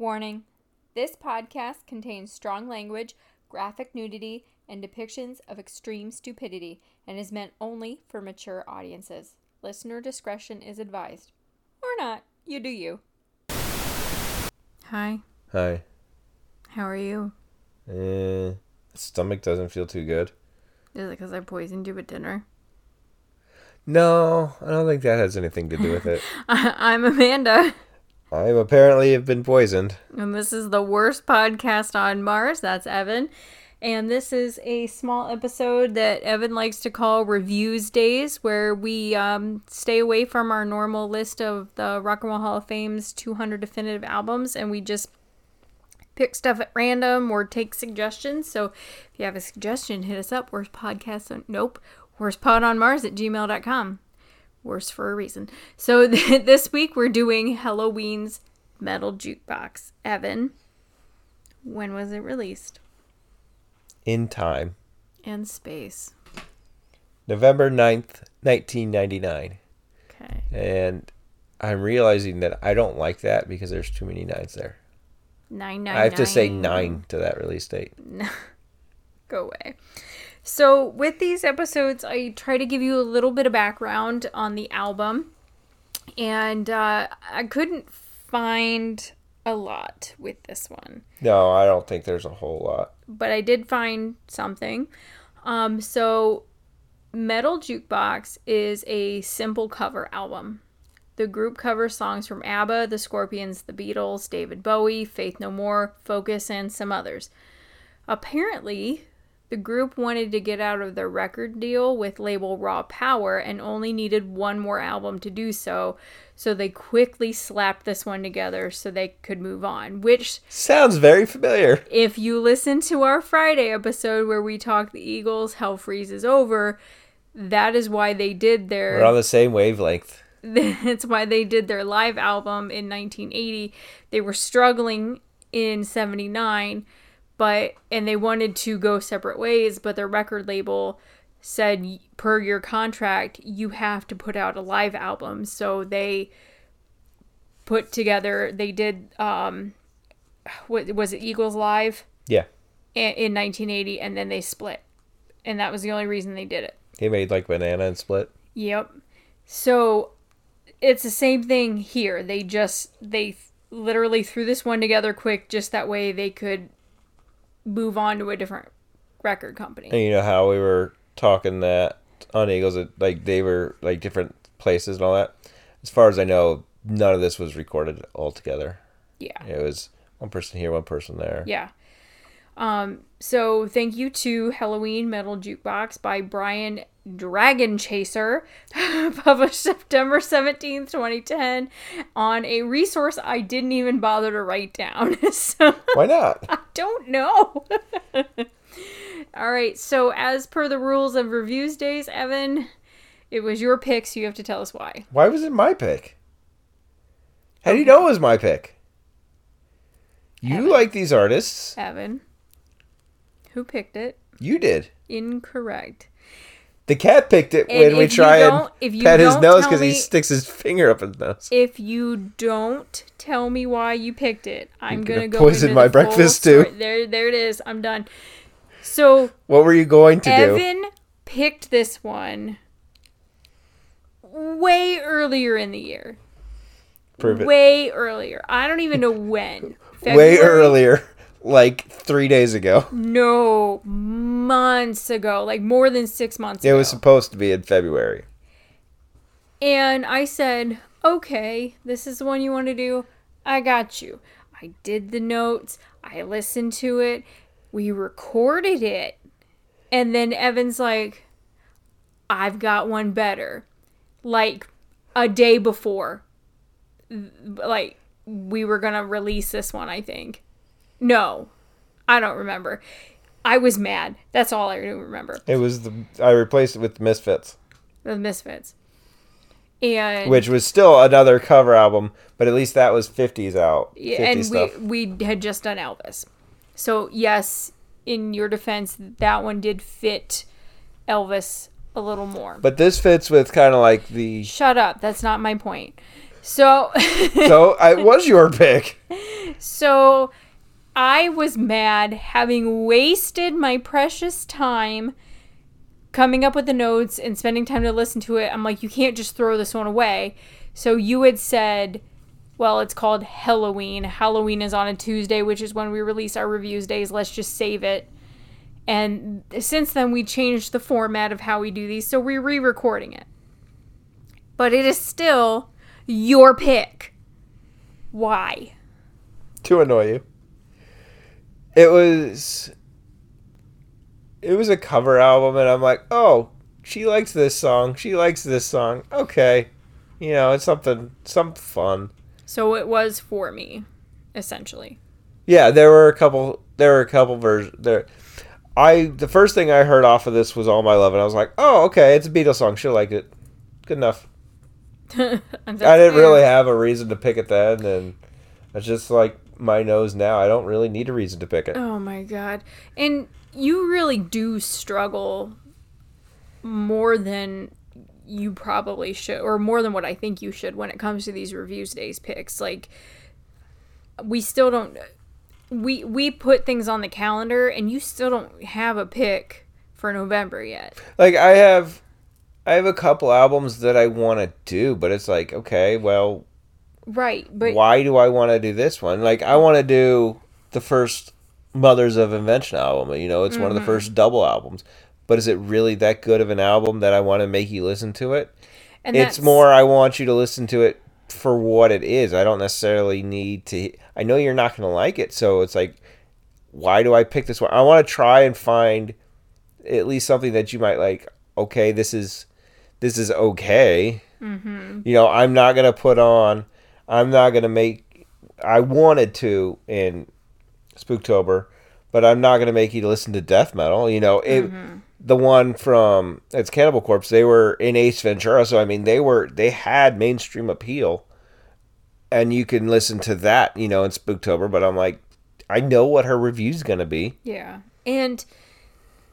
Warning, this podcast contains strong language, graphic nudity, and depictions of extreme stupidity, and is meant only for mature audiences. Listener discretion is advised. Or not, you do you. Hi. Hi. How are you? Stomach doesn't feel too good. Is it because I poisoned you at dinner? No, I don't think that has anything to do with it. I'm Amanda. I apparently have been poisoned. And this is the worst podcast on Mars. That's Evan. And this is a small episode that Evan likes to call Reviewsdays, where we stay away from our normal list of the Rock and Roll Hall of Fame's 200 definitive albums, and we just pick stuff at random or take suggestions. So if you have a suggestion, hit us up. worstpodonmars@gmail.com. Worse for a reason. So this week we're doing Helloween's Metal Jukebox. Evan, when was it released? In time. And space. November 9th, 1999. Okay. And I'm realizing that I don't like that because there's too many nines there. 999. I have to say 9 to that release date. Go away. So with these episodes, I try to give you a little bit of background on the album, and I couldn't find a lot with this one. No, I don't think there's a whole lot. But I did find something. So Metal Jukebox is a simple cover album. The group covers songs from ABBA, the Scorpions, the Beatles, David Bowie, Faith No More, Focus, and some others. Apparently, the group wanted to get out of their record deal with label Raw Power and only needed one more album to do so, so they quickly slapped this one together so they could move on, which sounds very familiar. If you listen to our Friday episode where we talked the Eagles, Hell Freezes Over, that is why they did their... We're on the same wavelength. That's why they did their live album in 1980. They were struggling in 79, and they wanted to go separate ways, but their record label said, per your contract, you have to put out a live album. So they put together, they did, what was it, Eagles Live? Yeah. In 1980, and then they split. And that was the only reason they did it. They made like Banana and split? Yep. So it's the same thing here. They literally threw this one together quick, just that way they could move on to a different record company. And you know how we were talking that on Eagles, like they were like different places and all that. As far as I know, none of this was recorded all together. Yeah. It was one person here, one person there. Yeah. So thank you to Helloween Metal Jukebox by Brian Dragon Chaser, published September 17th, 2010, on a resource I didn't even bother to write down. So, why not? I don't know. All right. So as per the rules of Reviewsdays, Evan, it was your pick, so you have to tell us why. Why was it my pick? How do you know it was my pick? You Evan. Like these artists. Evan. Who picked it? You did. Incorrect. The cat picked it when we try and pet his nose because he sticks his finger up his nose. If you don't tell me why you picked it, I'm going to go poison my breakfast too. There it is. I'm done. So what were you going to do? Evan picked this one way earlier in the year. Prove it. Way earlier. I don't even know when. February? Way earlier. Like 3 days ago. No, months ago. Like more than 6 months ago. It was supposed to be in February. And I said, okay, this is the one you want to do. I got you. I did the notes. I listened to it. We recorded it. And then Evan's like, I've got one better. Like a day before. Like we were going to release this one, I think. No, I don't remember. I was mad. That's all I remember. It was I replaced it with the Misfits. The Misfits. Which was still another cover album, but at least that was 50s out. 50s and stuff. We had just done Elvis. So yes, in your defense, that one did fit Elvis a little more. But this fits with kind of like the... Shut up. That's not my point. So it was your pick. So I was mad, having wasted my precious time coming up with the notes and spending time to listen to it. I'm like, you can't just throw this one away. So you had said, well, it's called Helloween. Helloween is on a Tuesday, which is when we release our reviews days. Let's just save it. And since then, we changed the format of how we do these. So we're re-recording it. But it is still your pick. Why? To annoy you. It was a cover album, and I'm like, oh, she likes this song. She likes this song. Okay. You know, it's something fun. So it was for me, essentially. Yeah, there were a couple versions. The first thing I heard off of this was All My Love, and I was like, oh, okay, it's a Beatles song. She'll like it. Good enough. I didn't really have a reason to pick it then, and it's just like my nose now. I don't really need a reason to pick it. Oh my God. And you really do struggle more than you probably should, or more than what I think you should, when it comes to these Reviews Days picks. Like, we still don't, we put things on the calendar, and you still don't have a pick for November yet. Like, I have a couple albums that I want to do, but it's like, okay, well, right, but why do I want to do this one? Like, I want to do the first Mothers of Invention album. You know, it's one of the first double albums. But is it really that good of an album that I want to make you listen to it? And it's more, I want you to listen to it for what it is. I don't necessarily need to. I know you're not going to like it, so it's like, why do I pick this one? I want to try and find at least something that you might like. Okay, this is okay. Mm-hmm. You know, I'm not going to put on, I'm not going to make, I wanted to in Spooktober, but I'm not going to make you listen to death metal. You know, the one from, it's Cannibal Corpse, they were in Ace Ventura, so I mean, they had mainstream appeal, and you can listen to that, you know, in Spooktober, but I'm like, I know what her review's going to be. Yeah, and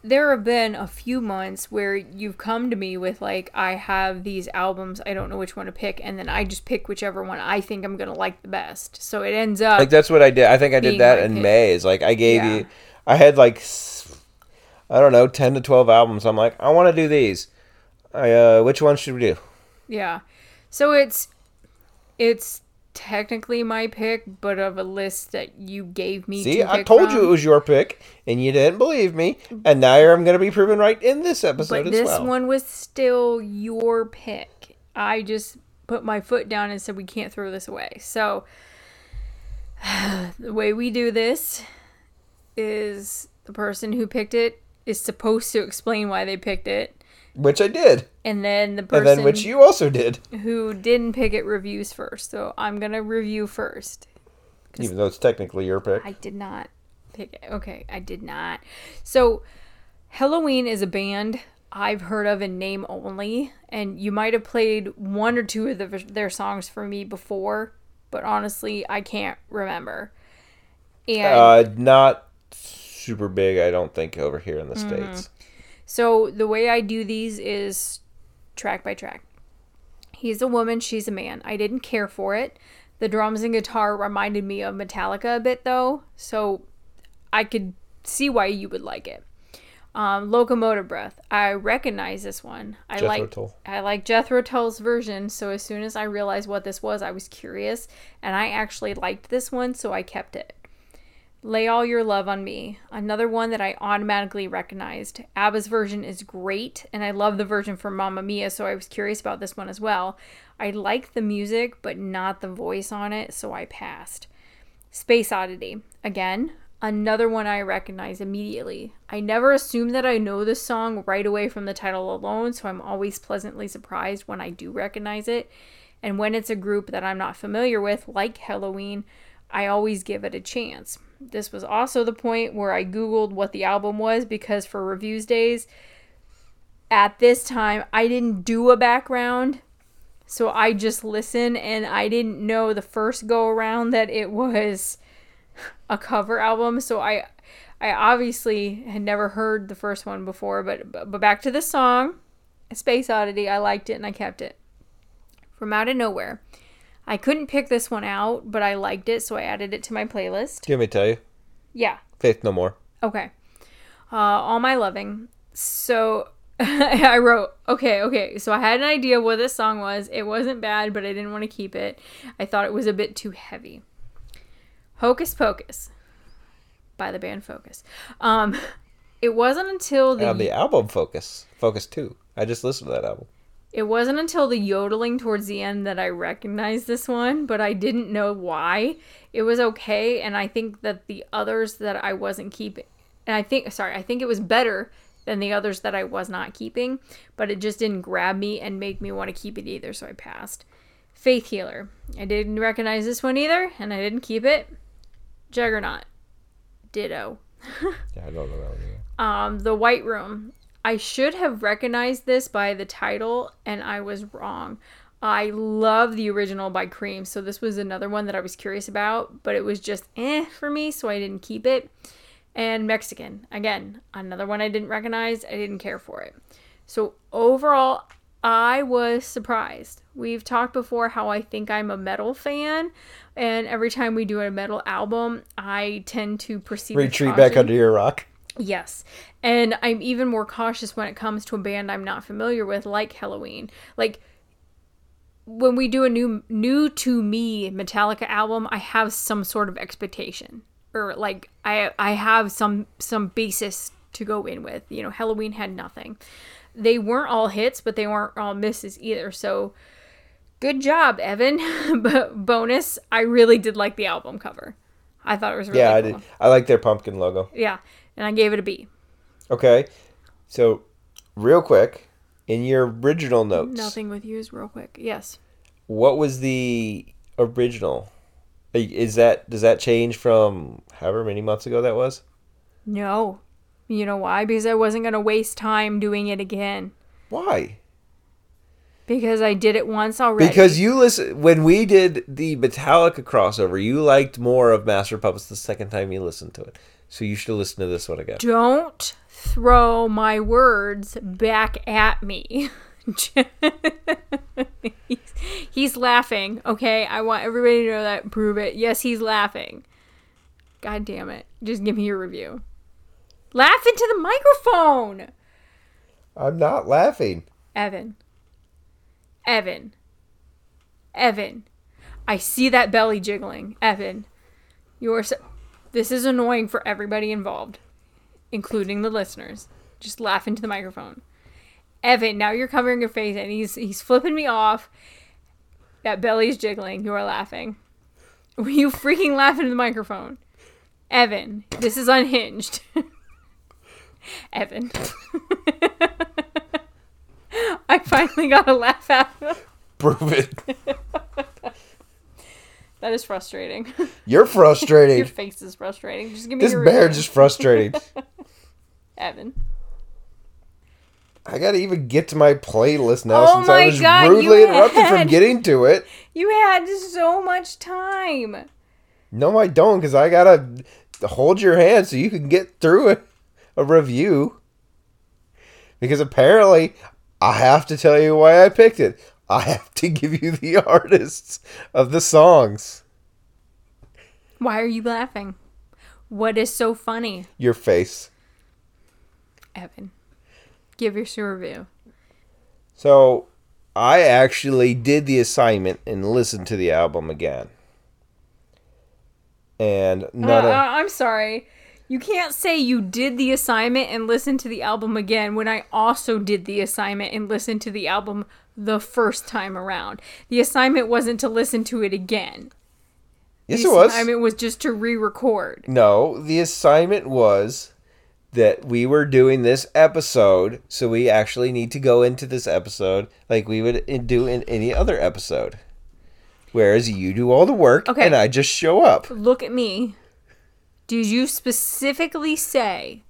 there have been a few months where you've come to me with, like, I have these albums, I don't know which one to pick, and then I just pick whichever one I think I'm going to like the best. So it ends up... Like, that's what I did. I think I did that in May. It's like, I gave you... I had, like, I don't know, 10 to 12 albums. I'm like, I want to do these. Which one should we do? Yeah. So it's technically my pick, but of a list that you gave me. See, I told you it was your pick, and you didn't believe me, and now I'm going to be proven right in this episode as well. But this one was still your pick. I just put my foot down and said we can't throw this away. So the way we do this is the person who picked it is supposed to explain why they picked it. Which I did. And then the person... And then which you also did. ...who didn't pick it reviews first. So I'm going to review first. Even though it's technically your pick. I did not pick it. Okay, I did not. So Helloween is a band I've heard of in name only. And you might have played one or two of their songs for me before. But honestly, I can't remember. And not super big, I don't think, over here in the States. So the way I do these is track by track. He's a woman, she's a man. I didn't care for it. The drums and guitar reminded me of Metallica a bit, though, so I could see why you would like it. Locomotive Breath. I recognize this one. I like Jethro Tull's version, so as soon as I realized what this was, I was curious, and I actually liked this one, so I kept it. Lay All Your Love on Me, another one that I automatically recognized. ABBA's version is great, and I love the version for Mamma Mia, so I was curious about this one as well. I like the music, but not the voice on it, so I passed. Space Oddity, again, another one I recognize immediately. I never assume that I know this song right away from the title alone, so I'm always pleasantly surprised when I do recognize it. And when it's a group that I'm not familiar with, like Helloween, I always give it a chance. This was also the point where I Googled what the album was, because for Reviews Days, at this time, I didn't do a background, so I just listened, and I didn't know the first go-around that it was a cover album, so I obviously had never heard the first one before, but back to the song, Space Oddity, I liked it, and I kept it. From Out of Nowhere, I couldn't pick this one out, but I liked it, so I added it to my playlist. Do you want me to tell you? Yeah. Faith No More. Okay. All My Loving. So I wrote, okay. So I had an idea what this song was. It wasn't bad, but I didn't want to keep it. I thought it was a bit too heavy. Hocus Pocus by the band Focus. It wasn't until the album Focus 2. I just listened to that album. It wasn't until the yodeling towards the end that I recognized this one, but I didn't know why. It was okay, and I think that the others that I wasn't keeping, and I think it was better than the others that I was not keeping, but it just didn't grab me and make me want to keep it either, so I passed. Faith Healer. I didn't recognize this one either, and I didn't keep it. Juggernaut. Ditto. Yeah, I don't know that one either. The White Room. I should have recognized this by the title, and I was wrong. I love the original by Cream, so this was another one that I was curious about, but it was just for me, so I didn't keep it. And Mexican, again, another one I didn't recognize. I didn't care for it. So overall, I was surprised. We've talked before how I think I'm a metal fan, and every time we do a metal album, I tend to proceed with caution. Retreat back under your rock. Yes. And I'm even more cautious when it comes to a band I'm not familiar with, like Helloween. Like, when we do a new to me Metallica album, I have some sort of expectation. Or, like, I have some basis to go in with. You know, Helloween had nothing. They weren't all hits, but they weren't all misses either. So, good job, Evan. But bonus, I really did like the album cover. I thought it was really cool. Yeah, I did. I like their pumpkin logo. Yeah. And I gave it a B. Okay. So, real quick, in your original notes. Nothing with you is real quick. Yes. What was the original? Does that change from however many months ago that was? No. You know why? Because I wasn't going to waste time doing it again. Why? Because I did it once already. Because you listen when we did the Metallica crossover, you liked more of Master of Puppets the second time you listened to it. So you should listen to this one again. Don't throw my words back at me. He's laughing, okay? I want everybody to know that. Prove it. Yes, he's laughing. God damn it. Just give me your review. Laugh into the microphone. I'm not laughing. Evan. I see that belly jiggling. Evan, you're so... This is annoying for everybody involved, including the listeners. Just laugh into the microphone. Evan, now you're covering your face, and he's flipping me off. That belly's jiggling. You are laughing. Will you freaking laugh into the microphone? Evan, this is unhinged. Evan. I finally got a laugh out of him. Prove it. That is frustrating. You're frustrating. Your face is frustrating. Just give me your review. Marriage is frustrating. Evan. I gotta even get to my playlist now since I was rudely interrupted from getting to it. You had so much time. No, I don't, because I gotta hold your hand so you can get through a review. Because apparently, I have to tell you why I picked it. I have to give you the artists of the songs. Why are you laughing? What is so funny? Your face. Evan, give your review. So, I actually did the assignment and listened to the album again. And I'm sorry. You can't say you did the assignment and listened to the album again when I also did the assignment and listened to the album the first time around. The assignment wasn't to listen to it again. Yes, it was. The assignment was just to re-record. No, the assignment was that we were doing this episode, so we actually need to go into this episode like we would do in any other episode. Whereas you do all the work, okay, and I just show up. Look at me. Did you specifically say,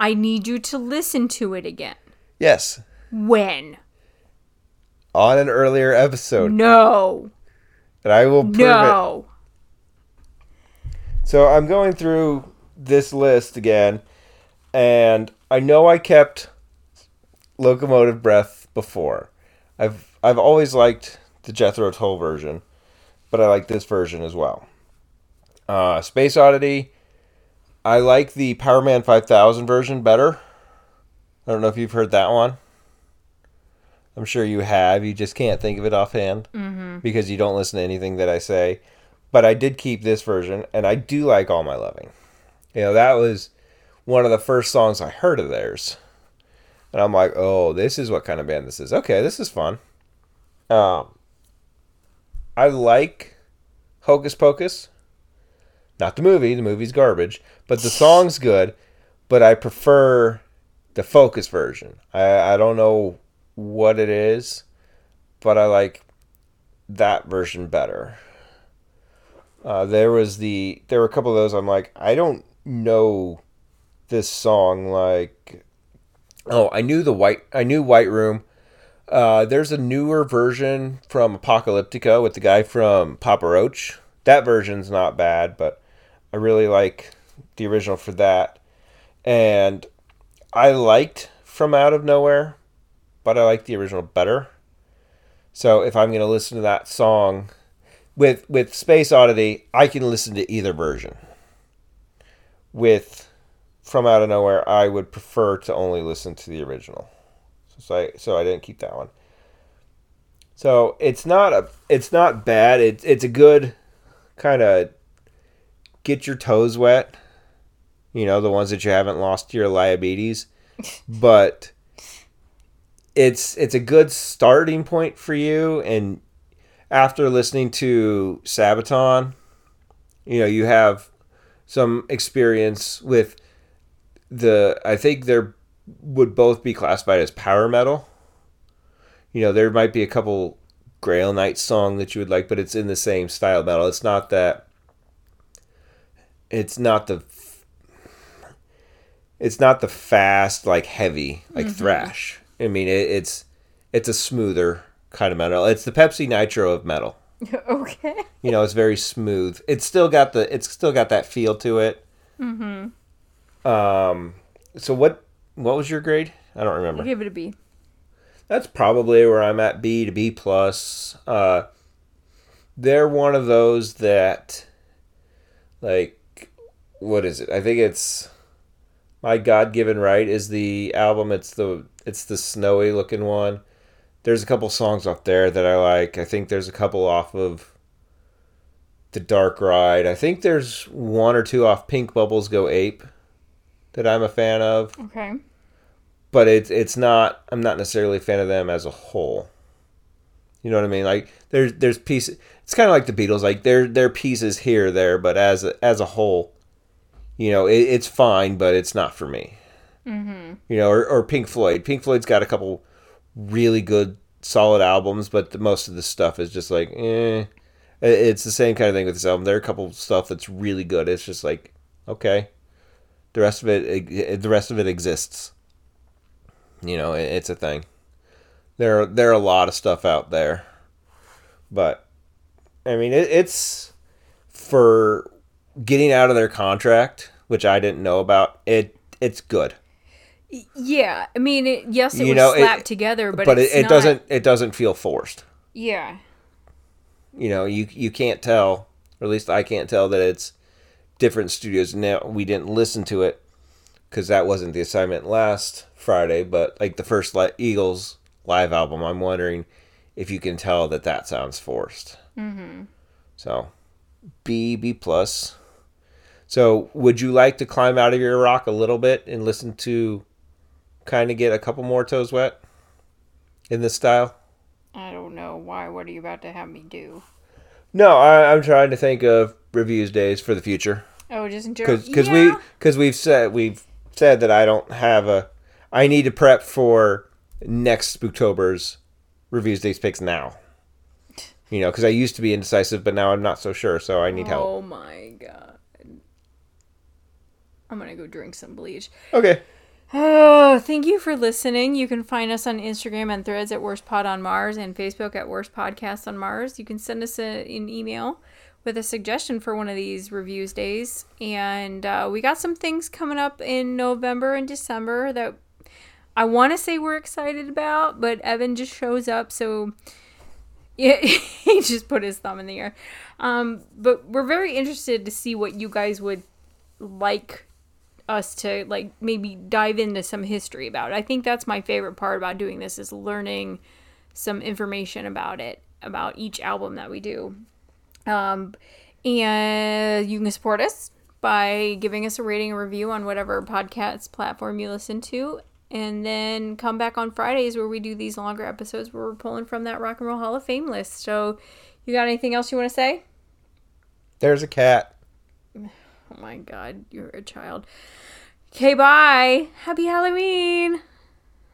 I need you to listen to it again? Yes. When? On an earlier episode. No. And I will prove it. So I'm going through this list again. And I know I kept Locomotive Breath before. I've always liked the Jethro Tull version. but I like this version as well. Space Oddity. I like the Power Man 5000 version better. I don't know if you've heard that one. I'm sure you have. You just can't think of it offhand because you don't listen to anything that I say. But I did keep this version, and I do like All My Loving. You know, that was one of the first songs I heard of theirs. And I'm like, oh, this is what kind of band this is. Okay, this is fun. I like Hocus Pocus. Not the movie. The movie's garbage. But the song's good. But I prefer the Focus version. I don't know what it is, but I like that version better. There were a couple of those I'm like, I don't know this song like... Oh, I knew White Room. There's a newer version from Apocalyptica with the guy from Papa Roach. That version's not bad, but I really like the original for that. And I liked From Out of Nowhere, but I like the original better. So if I'm going to listen to that song with Space Oddity, I can listen to either version. With From Out of Nowhere, I would prefer to only listen to the original. So I didn't keep that one. So it's not bad. It's a good kind of get your toes wet. You know, the ones that you haven't lost to your liabilities. But it's a good starting point for you. And after listening to Sabaton, you know, you have some experience with I think there would both be classified as power metal. You know, there might be a couple Grail Knight song that you would like, but it's in the same style of metal. It's not the fast, like heavy, like thrash. I mean, it's a smoother kind of metal. It's the Pepsi Nitro of metal. Okay. You know, it's very smooth. It's still got that feel to it. Mm-hmm. So what was your grade? I don't remember. I gave it a B. That's probably where I'm at, B to B plus. They're one of those that, like, what is it? I think it's My God Given Right is the album. It's the snowy looking one. There's a couple songs off there that I like. I think there's a couple off of The Dark Ride. I think there's one or two off Pink Bubbles Go Ape that I'm a fan of. Okay. But I'm not necessarily a fan of them as a whole. You know what I mean? Like there's pieces. It's kind of like the Beatles. Like there are pieces here or there, but as a whole, you know, it's fine, but it's not for me. Mm-hmm. You know, or Pink Floyd. Pink Floyd's got a couple really good solid albums, but most of the stuff is just like it's the same kind of thing with this album. There are a couple of stuff that's really good, it's just like, okay, the rest of it exists. You know, it's a thing. There are a lot of stuff out there, but I mean, it's for getting out of their contract, which I didn't know about. It's good. Yeah, I mean, it was slapped together, but it's not... It doesn't feel forced. Yeah. You know, you can't tell, or at least I can't tell, that it's different studios. Now, we didn't listen to it because that wasn't the assignment last Friday, but like the first Eagles live album, I'm wondering if you can tell that sounds forced. Mm-hmm. So, B plus. So, would you like to climb out of your rock a little bit and listen to... kind of get a couple more toes wet in this style? I don't know. Why? What are you about to have me do? No, I'm trying to think of Reviewsdays for the future. Oh, just in general? Because we've said that I don't have a... I need to prep for next Spooktober's Reviewsdays picks now. You know, because I used to be indecisive, but now I'm not so sure, so I need help. Oh my god. I'm going to go drink some bleach. Okay. Oh, thank you for listening. You can find us on Instagram and Threads at worstpodonmars and Facebook at worstpodcastonmars. You can send us an email with a suggestion for one of these reviews days. And we got some things coming up in November and December that I want to say we're excited about, but Evan just shows up. So He just put his thumb in the air. But we're very interested to see what you guys would like us to, like, maybe dive into some history about. I think that's my favorite part about doing this, is learning some information about it, about each album that we do. And you can support us by giving us a rating, a review on whatever podcast platform you listen to. And then come back on Fridays where we do these longer episodes where we're pulling from that Rock and Roll Hall of Fame list. So you got anything else you want to say? There's a cat. Oh my God, you're a child. Okay, bye. Happy Halloween.